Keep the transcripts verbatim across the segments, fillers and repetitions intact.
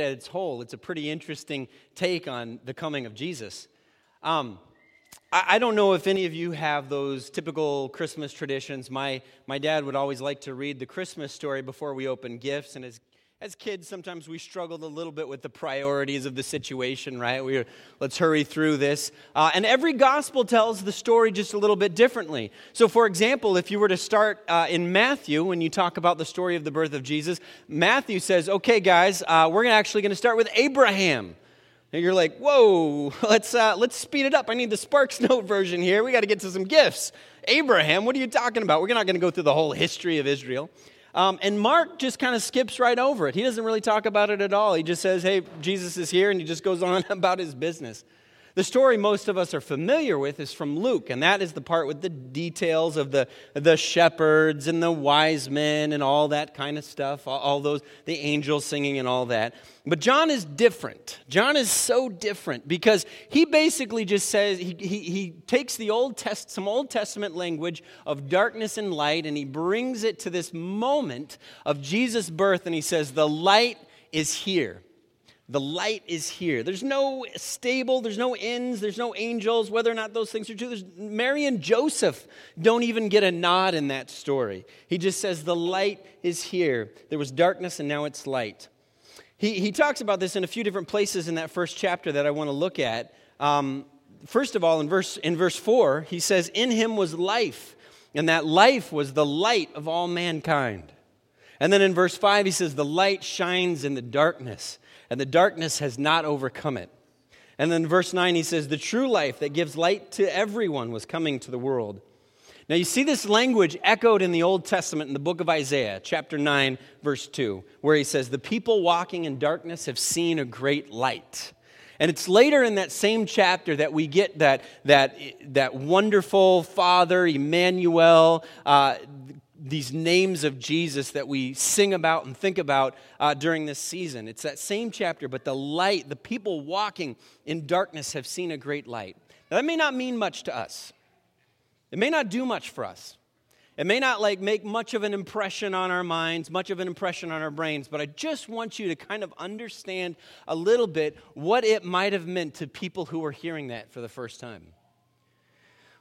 at its whole, it's a pretty interesting take on the coming of Jesus. Um, I, I don't know if any of you have those typical Christmas traditions. My my dad would always like to read the Christmas story before we open gifts, and as As kids, sometimes we struggled a little bit with the priorities of the situation, right? We were, let's hurry through this. Uh, and every gospel tells the story just a little bit differently. So, for example, if you were to start uh, in Matthew, when you talk about the story of the birth of Jesus, Matthew says, okay, guys, uh, we're actually going to start with Abraham. And you're like, whoa, let's uh, let's speed it up. I need the Sparks Note version here. We got to get to some gifts. Abraham, what are you talking about? We're not going to go through the whole history of Israel. Um, and Mark just kind of skips right over it. He doesn't really talk about it at all. He just says, hey, Jesus is here, and he just goes on about his business. The story most of us are familiar with is from Luke, and that is the part with the details of the, the shepherds and the wise men and all that kind of stuff, all, all those, the angels singing and all that. But John is different. John is so different because he basically just says, he he, he takes the Old Test, some Old Testament language of darkness and light, and he brings it to this moment of Jesus' birth, and he says, the light is here. The light is here. There's no stable, there's no inns, there's no angels, whether or not those things are true. There's, Mary and Joseph don't even get a nod in that story. He just says, the light is here. There was darkness and now it's light. He he talks about this in a few different places in that first chapter that I want to look at. Um, first of all, in verse in verse four, he says, in him was life, and that life was the light of all mankind. And then in verse five, he says, the light shines in the darkness, and the darkness has not overcome it. And then verse nine, he says, the true life that gives light to everyone was coming to the world. Now you see this language echoed in the Old Testament in the book of Isaiah, chapter nine, verse two, where he says, the people walking in darkness have seen a great light. And it's later in that same chapter that we get that that, that wonderful Father, Emmanuel, uh, these names of Jesus that we sing about and think about uh, during this season. It's that same chapter, but the light, the people walking in darkness have seen a great light. Now, that may not mean much to us. It may not do much for us. It may not like make much of an impression on our minds, much of an impression on our brains, but I just want you to kind of understand a little bit what it might have meant to people who were hearing that for the first time.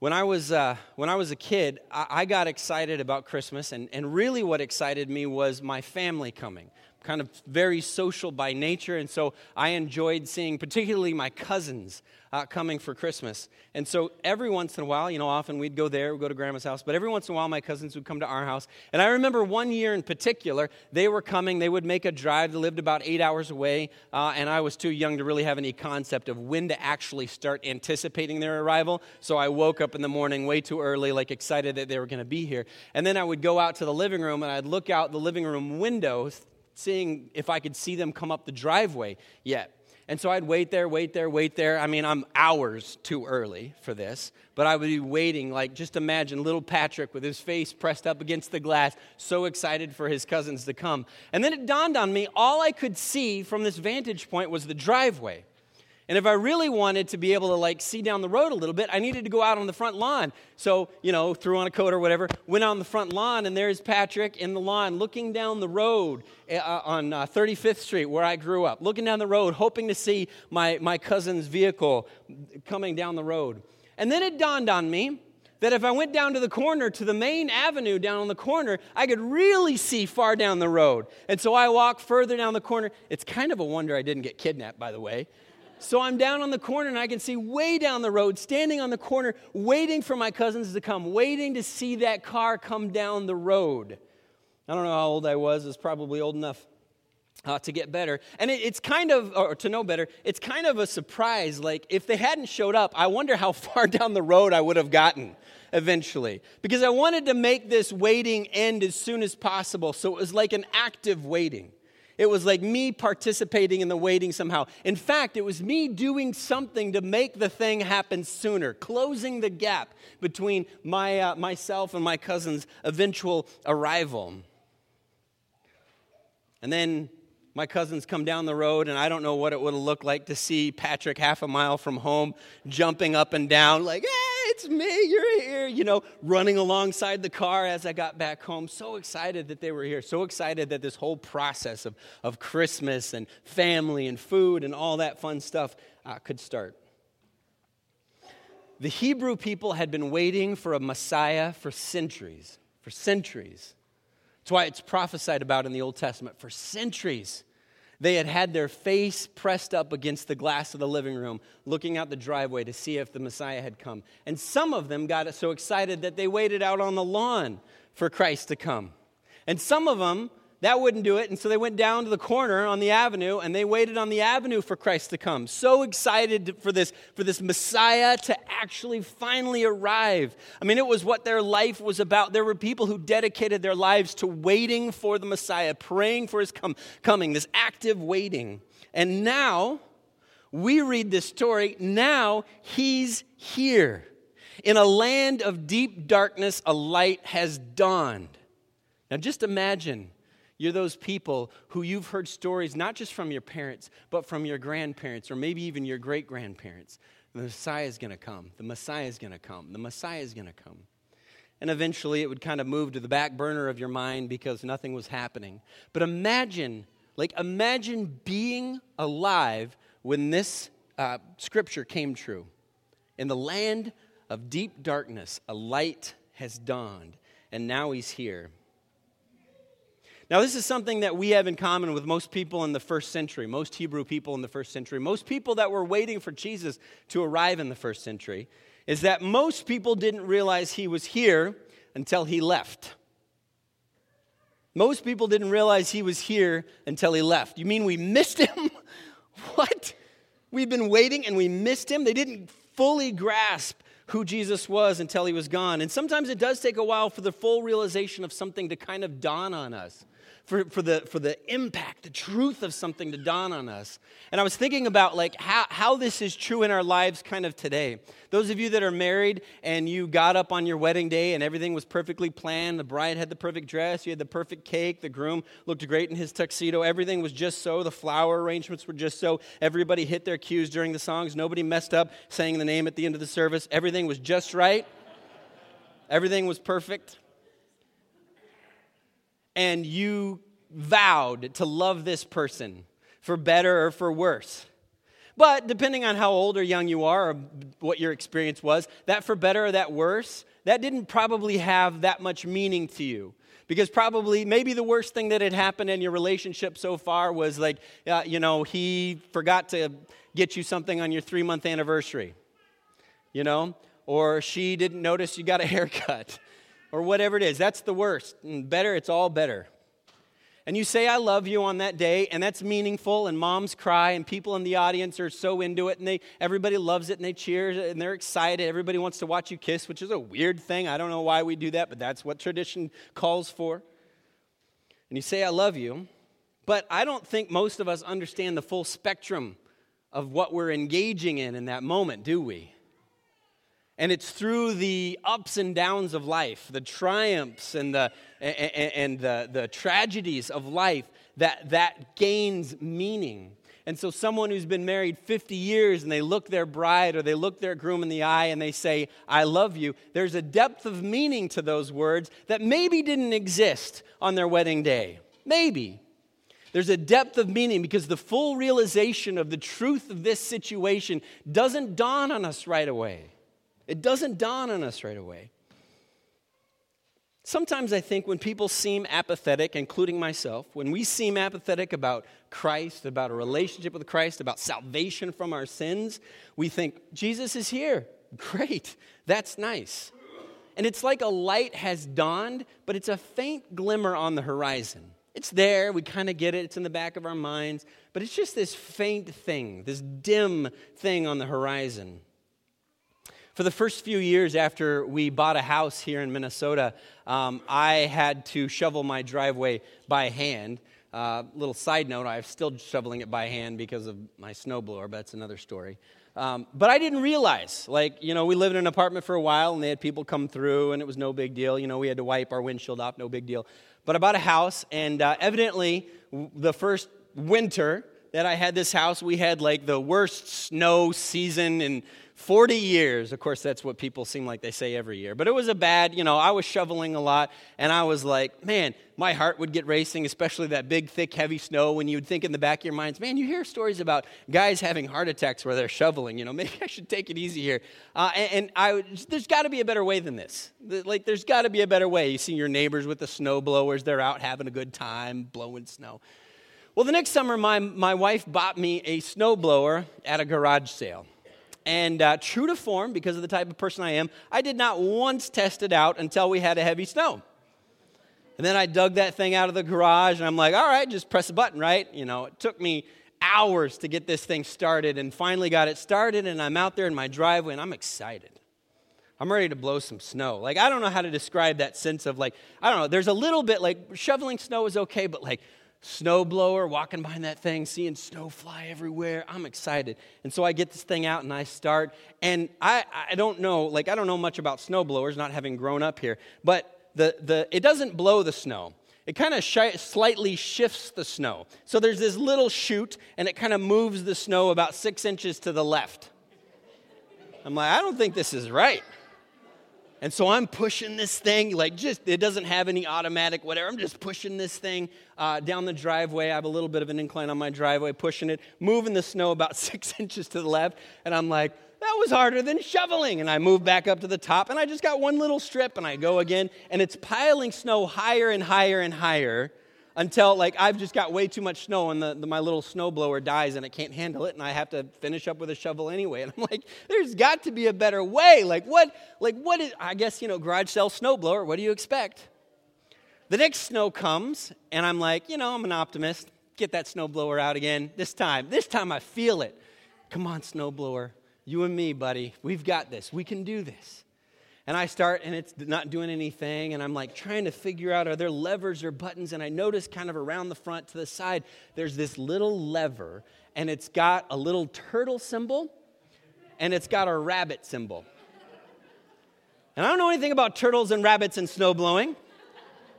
When I was uh, when I was a kid, I, I got excited about Christmas, and, and really what excited me was my family coming. I'm kind of very social by nature, and so I enjoyed seeing particularly my cousins uh, coming for Christmas. And so every once in a while, you know, often we'd go there, we'd go to Grandma's house, but every once in a while my cousins would come to our house. And I remember one year in particular, they were coming, they would make a drive, they lived about eight hours away, uh, and I was too young to really have any concept of when to actually start anticipating their arrival. So I woke up in the morning way too early, like excited that they were going to be here. And then I would go out to the living room, and I'd look out the living room windows, seeing if I could see them come up the driveway yet. And so I'd wait there, wait there, wait there. I mean, I'm hours too early for this, but I would be waiting, like, just imagine little Patrick with his face pressed up against the glass, so excited for his cousins to come. And then it dawned on me, all I could see from this vantage point was the driveway. And if I really wanted to be able to, like, see down the road a little bit, I needed to go out on the front lawn. So, you know, threw on a coat or whatever, went on the front lawn, and there's Patrick in the lawn looking down the road uh, on uh, thirty-fifth Street where I grew up, looking down the road, hoping to see my, my cousin's vehicle coming down the road. And then it dawned on me that if I went down to the corner, to the main avenue down on the corner, I could really see far down the road. And so I walked further down the corner. It's kind of a wonder I didn't get kidnapped, by the way. So I'm down on the corner, and I can see way down the road, standing on the corner, waiting for my cousins to come, waiting to see that car come down the road. I don't know how old I was. It was probably old enough uh, to get better. And it, it's kind of, or to know better, it's kind of a surprise. Like, if they hadn't showed up, I wonder how far down the road I would have gotten eventually. Because I wanted to make this waiting end as soon as possible, so it was like an active waiting. It was like me participating in the waiting somehow. In fact, it was me doing something to make the thing happen sooner, closing the gap between my uh, myself and my cousin's eventual arrival. And then my cousins come down the road, and I don't know what it would have looked like to see Patrick half a mile from home jumping up and down like, hey, it's me, you're here, you know, running alongside the car as I got back home, so excited that they were here, so excited that this whole process of, of Christmas and family and food and all that fun stuff uh, could start. The Hebrew people had been waiting for a Messiah for centuries, for centuries. That's why it's prophesied about in the Old Testament. For centuries, they had had their face pressed up against the glass of the living room, looking out the driveway to see if the Messiah had come. And some of them got so excited that they waited out on the lawn for Christ to come. And some of them, that wouldn't do it, and so they went down to the corner on the avenue, and they waited on the avenue for Christ to come. So excited for this, for this Messiah to actually finally arrive. I mean, it was what their life was about. There were people who dedicated their lives to waiting for the Messiah, praying for his come, coming, this active waiting. And now, we read this story, now he's here. In a land of deep darkness, a light has dawned. Now just imagine, you're those people who you've heard stories, not just from your parents, but from your grandparents, or maybe even your great-grandparents. The Messiah is going to come. The Messiah is going to come. The Messiah is going to come. And eventually it would kind of move to the back burner of your mind because nothing was happening. But imagine, like imagine being alive when this uh, scripture came true. In the land of deep darkness, a light has dawned, and now he's here. Now, this is something that we have in common with most people in the first century, most Hebrew people in the first century, most people that were waiting for Jesus to arrive in the first century, is that most people didn't realize he was here until he left. Most people didn't realize he was here until he left. You mean we missed him? What? We've been waiting and we missed him? They didn't fully grasp who Jesus was until he was gone. And sometimes it does take a while for the full realization of something to kind of dawn on us. For, for the for the impact, the truth of something to dawn on us. And I was thinking about like how, how this is true in our lives kind of today. Those of you that are married and you got up on your wedding day and everything was perfectly planned, the bride had the perfect dress, you had the perfect cake, the groom looked great in his tuxedo, everything was just so, the flower arrangements were just so, everybody hit their cues during the songs, nobody messed up saying the name at the end of the service, everything was just right, everything was perfect. And you vowed to love this person for better or for worse. But depending on how old or young you are or what your experience was, that for better or that worse, that didn't probably have that much meaning to you. Because probably maybe the worst thing that had happened in your relationship so far was like, uh, you know, he forgot to get you something on your three-month anniversary, you know, or she didn't notice you got a haircut. Or whatever it is, that's the worst. And better, it's all better. And you say, I love you on that day, and that's meaningful, and moms cry, and people in the audience are so into it, and they everybody loves it, and they cheer, and they're excited. Everybody wants to watch you kiss, which is a weird thing. I don't know why we do that, but that's what tradition calls for. And you say, I love you, but I don't think most of us understand the full spectrum of what we're engaging in in that moment, do we? And it's through the ups and downs of life, the triumphs and the and, and the, the tragedies of life that that gains meaning. And so someone who's been married fifty years and they look their bride or they look their groom in the eye and they say, I love you, there's a depth of meaning to those words that maybe didn't exist on their wedding day. Maybe. There's a depth of meaning because the full realization of the truth of this situation doesn't dawn on us right away. It doesn't dawn on us right away. Sometimes I think when people seem apathetic, including myself, when we seem apathetic about Christ, about a relationship with Christ, about salvation from our sins, we think, Jesus is here. Great. That's nice. And it's like a light has dawned, but it's a faint glimmer on the horizon. It's there. We kind of get it. It's in the back of our minds. But it's just this faint thing, this dim thing on the horizon. For the first few years after we bought a house here in Minnesota, um, I had to shovel my driveway by hand. Uh, little side note, I'm still shoveling it by hand because of my snowblower, but that's another story. Um, but I didn't realize, like, you know, we lived in an apartment for a while, and they had people come through, and it was no big deal. You know, we had to wipe our windshield off, no big deal. But I bought a house, and uh, evidently the first winter, that I had this house, we had like the worst snow season in forty years. Of course, that's what people seem like they say every year. But it was a bad, you know, I was shoveling a lot, and I was like, man, my heart would get racing, especially that big, thick, heavy snow when you'd think in the back of your minds, man, you hear stories about guys having heart attacks where they're shoveling. You know, maybe I should take it easy here. Uh, and, and I, there's got to be a better way than this. Like, there's got to be a better way. You see your neighbors with the snow blowers, they're out having a good time, blowing snow. Well, the next summer, my, my wife bought me a snow blower at a garage sale. And uh, true to form, because of the type of person I am, I did not once test it out until we had a heavy snow. And then I dug that thing out of the garage, and I'm like, all right, just press a button, right? You know, it took me hours to get this thing started, and finally got it started, and I'm out there in my driveway, and I'm excited. I'm ready to blow some snow. Like, I don't know how to describe that sense of, like, I don't know, there's a little bit, like, shoveling snow is okay, but, like, snow blower, walking behind that thing, seeing snow fly everywhere. I'm excited. And so I get this thing out and I start. And I, I don't know, like I don't know much about snow blowers, not having grown up here. But the the it doesn't blow the snow. It kind of shi- slightly shifts the snow. So there's this little chute and it kind of moves the snow about six inches to the left. I'm like, I don't think this is right. And so I'm pushing this thing, like just, it doesn't have any automatic whatever. I'm just pushing this thing uh, down the driveway. I have a little bit of an incline on my driveway, pushing it, moving the snow about six inches to the left. And I'm like, that was harder than shoveling. And I move back up to the top, and I just got one little strip, and I go again. And it's piling snow higher and higher and higher until, like, I've just got way too much snow, and the, the, my little snow blower dies, and it can't handle it, and I have to finish up with a shovel anyway. And I'm like, there's got to be a better way. Like, what, like, what is, I guess, you know, garage sale snow blower, what do you expect? The next snow comes, and I'm like, you know, I'm an optimist. Get that snow blower out again. This time, this time I feel it. Come on, snow blower, you and me, buddy. We've got this. We can do this. And I start, and it's not doing anything, and I'm like trying to figure out, are there levers or buttons? And I notice kind of around the front to the side, there's this little lever, and it's got a little turtle symbol, and it's got a rabbit symbol. And I don't know anything about turtles and rabbits and snow blowing.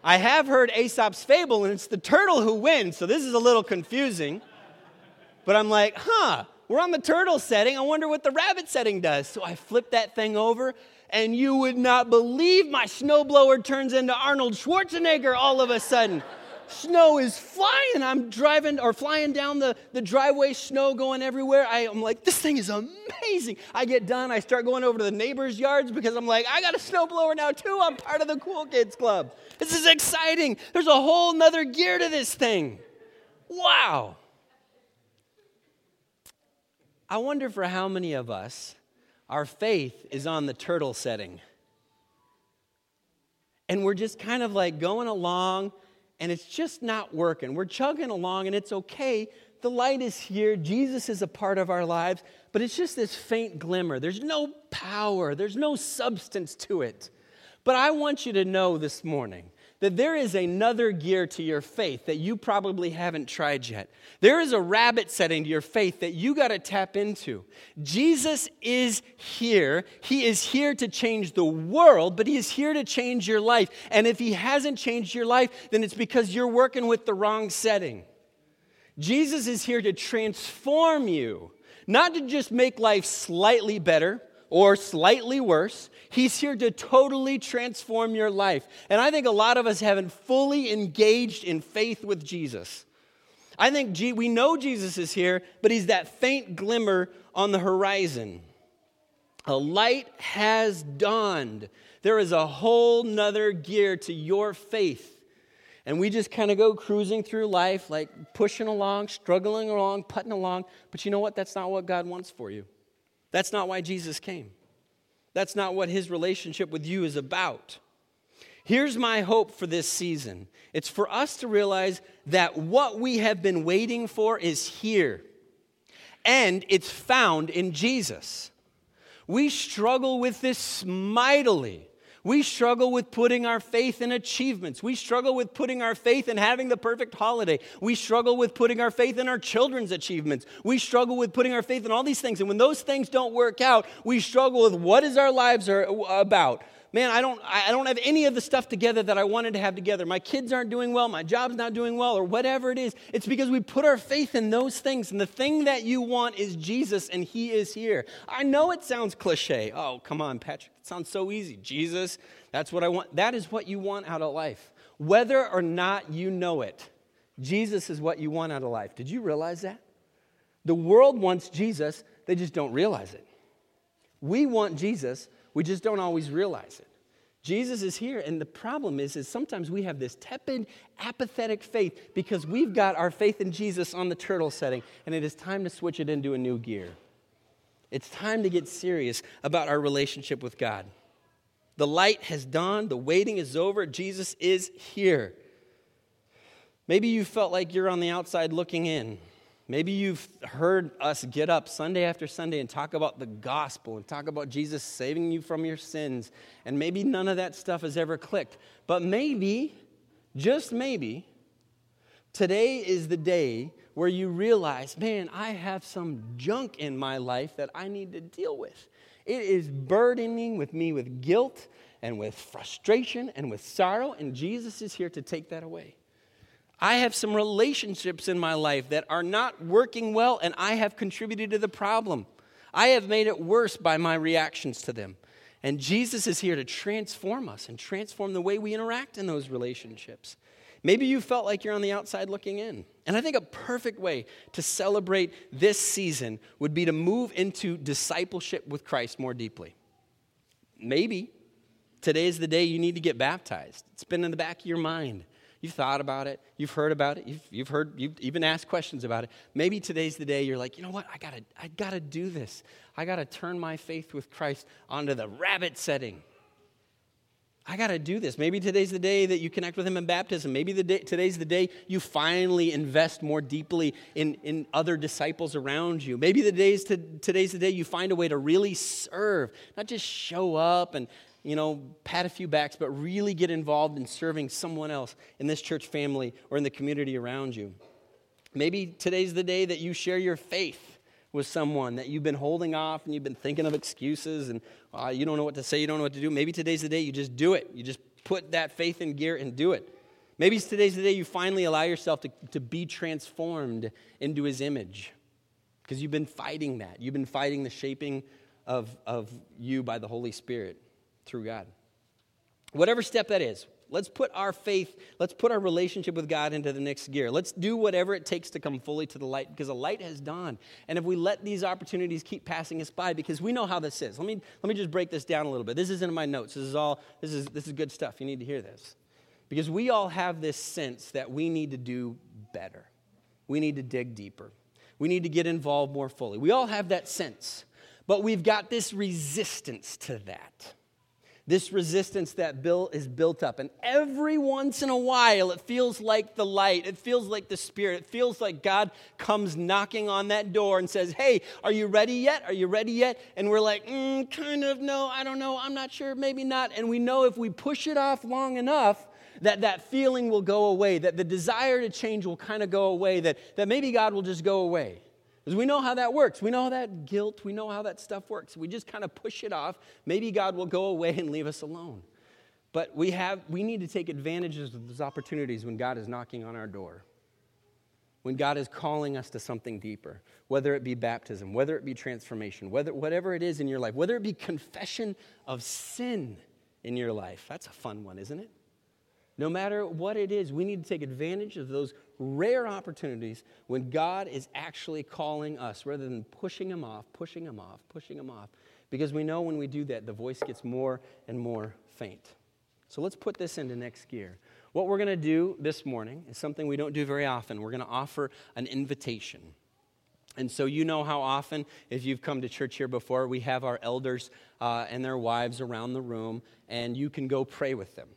I have heard Aesop's Fable, and it's the turtle who wins, so this is a little confusing. But I'm like, huh, we're on the turtle setting. I wonder what the rabbit setting does. So I flip that thing over, and you would not believe my snowblower turns into Arnold Schwarzenegger all of a sudden. Snow is flying. I'm driving or flying down the, the driveway, snow going everywhere. I, I'm like, this thing is amazing. I get done. I start going over to the neighbors' yards because I'm like, I got a snowblower now too. I'm part of the Cool Kids Club. This is exciting. There's a whole nother gear to this thing. Wow. I wonder for how many of us our faith is on the turtle setting. And we're just kind of like going along, and it's just not working. We're chugging along, and it's okay. The light is here. Jesus is a part of our lives. But it's just this faint glimmer. There's no power. There's no substance to it. But I want you to know this morning that there is another gear to your faith that you probably haven't tried yet. There is a rabbit setting to your faith that you got to tap into. Jesus is here. He is here to change the world, but he is here to change your life. And if he hasn't changed your life, then it's because you're working with the wrong setting. Jesus is here to transform you, not to just make life slightly better or slightly worse. He's here to totally transform your life. And I think a lot of us haven't fully engaged in faith with Jesus. I think G- we know Jesus is here, but he's that faint glimmer on the horizon. A light has dawned. There is a whole nother gear to your faith. And we just kind of go cruising through life, like pushing along, struggling along, putting along. But you know what? That's not what God wants for you. That's not why Jesus came. That's not what his relationship with you is about. Here's my hope for this season. It's for us to realize that what we have been waiting for is here, and it's found in Jesus. We struggle with this mightily. We struggle with putting our faith in achievements. We struggle with putting our faith in having the perfect holiday. We struggle with putting our faith in our children's achievements. We struggle with putting our faith in all these things. And when those things don't work out, we struggle with what is our lives are about. man, I don't, I don't have any of the stuff together that I wanted to have together. My kids aren't doing well, my job's not doing well, or whatever it is. It's because we put our faith in those things, and the thing that you want is Jesus, and he is here. I know it sounds cliche. Oh, come on, Patrick, it sounds so easy. Jesus, that's what I want. That is what you want out of life. Whether or not you know it, Jesus is what you want out of life. Did you realize that? The world wants Jesus, they just don't realize it. We want Jesus, we just don't always realize it. Jesus is here, and the problem is, is sometimes we have this tepid, apathetic faith because we've got our faith in Jesus on the turtle setting, and it is time to switch it into a new gear. It's time to get serious about our relationship with God. The light has dawned, the waiting is over, Jesus is here. Maybe you felt like you're on the outside looking in. Maybe you've heard us get up Sunday after Sunday and talk about the gospel and talk about Jesus saving you from your sins, and maybe none of that stuff has ever clicked. But maybe, just maybe, today is the day where you realize, man, I have some junk in my life that I need to deal with. It is burdening with me with guilt and with frustration and with sorrow, and Jesus is here to take that away. I have some relationships in my life that are not working well, and I have contributed to the problem. I have made it worse by my reactions to them. And Jesus is here to transform us and transform the way we interact in those relationships. Maybe you felt like you're on the outside looking in. And I think a perfect way to celebrate this season would be to move into discipleship with Christ more deeply. Maybe today's the day you need to get baptized. It's been in the back of your mind. You've thought about it. You've heard about it. You've, you've heard. You've even asked questions about it. Maybe today's the day you're like, you know what? I gotta. I gotta do this. I gotta turn my faith with Christ onto the rabbit setting. I gotta do this. Maybe today's the day that you connect with Him in baptism. Maybe the day, today's the day you finally invest more deeply in in other disciples around you. Maybe the days to, today's the day you find a way to really serve, not just show up and, you know, pat a few backs, but really get involved in serving someone else in this church family or in the community around you. Maybe today's the day that you share your faith with someone that you've been holding off and you've been thinking of excuses and uh, you don't know what to say, you don't know what to do. Maybe today's the day you just do it. You just put that faith in gear and do it. Maybe today's the day you finally allow yourself to, to be transformed into His image because you've been fighting that. You've been fighting the shaping of, of you by the Holy Spirit through God. Whatever step that is, let's put our faith, let's put our relationship with God into the next gear. Let's do whatever it takes to come fully to the light because the light has dawned. And if we let these opportunities keep passing us by, because we know how this is. Let me let me just break this down a little bit. This isn't in my notes. This is all this is this is good stuff. You need to hear this. Because we all have this sense that we need to do better. We need to dig deeper. We need to get involved more fully. We all have that sense. But we've got this resistance to that. This resistance that built is built up. And every once in a while, it feels like the light. It feels like the Spirit. It feels like God comes knocking on that door and says, hey, are you ready yet? Are you ready yet? And we're like, mm, kind of, no, I don't know. I'm not sure. Maybe not. And we know if we push it off long enough, that that feeling will go away, that the desire to change will kind of go away, that, that maybe God will just go away. Because we know how that works. We know how that guilt, we know how that stuff works. We just kind of push it off. Maybe God will go away and leave us alone. But we have we need to take advantage of those opportunities when God is knocking on our door. When God is calling us to something deeper, whether it be baptism, whether it be transformation, whether whatever it is in your life, whether it be confession of sin in your life. That's a fun one, isn't it? No matter what it is, we need to take advantage of those rare opportunities when God is actually calling us rather than pushing him off, pushing him off, pushing him off. Because we know when we do that, the voice gets more and more faint. So let's put this into next gear. What we're going to do this morning is something we don't do very often. We're going to offer an invitation. And so you know how often, if you've come to church here before, we have our elders uh, and their wives around the room, and you can go pray with them.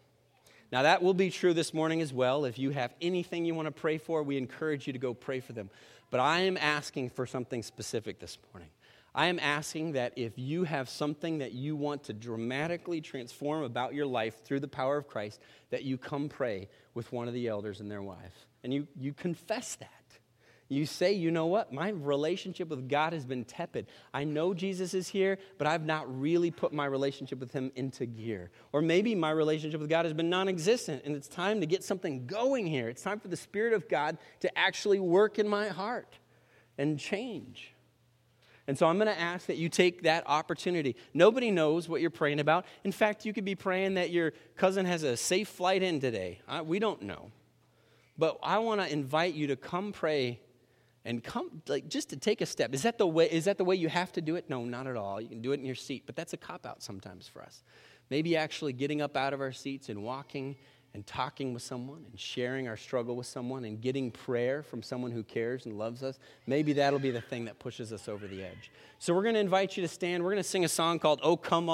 Now, that will be true this morning as well. If you have anything you want to pray for, we encourage you to go pray for them. But I am asking for something specific this morning. I am asking that if you have something that you want to dramatically transform about your life through the power of Christ, that you come pray with one of the elders and their wife. And you you confess that. You say, you know what? My relationship with God has been tepid. I know Jesus is here, but I've not really put my relationship with him into gear. Or maybe my relationship with God has been non-existent, and it's time to get something going here. It's time for the Spirit of God to actually work in my heart and change. And so I'm going to ask that you take that opportunity. Nobody knows what you're praying about. In fact, you could be praying that your cousin has a safe flight in today. I, we don't know. But I want to invite you to come pray and come, like, just to take a step. Is that the way, is that the way you have to do it? No, not at all. You can do it in your seat, but that's a cop-out sometimes for us. Maybe actually getting up out of our seats and walking and talking with someone and sharing our struggle with someone and getting prayer from someone who cares and loves us, maybe that'll be the thing that pushes us over the edge. So we're going to invite you to stand. We're going to sing a song called, "Oh Come On."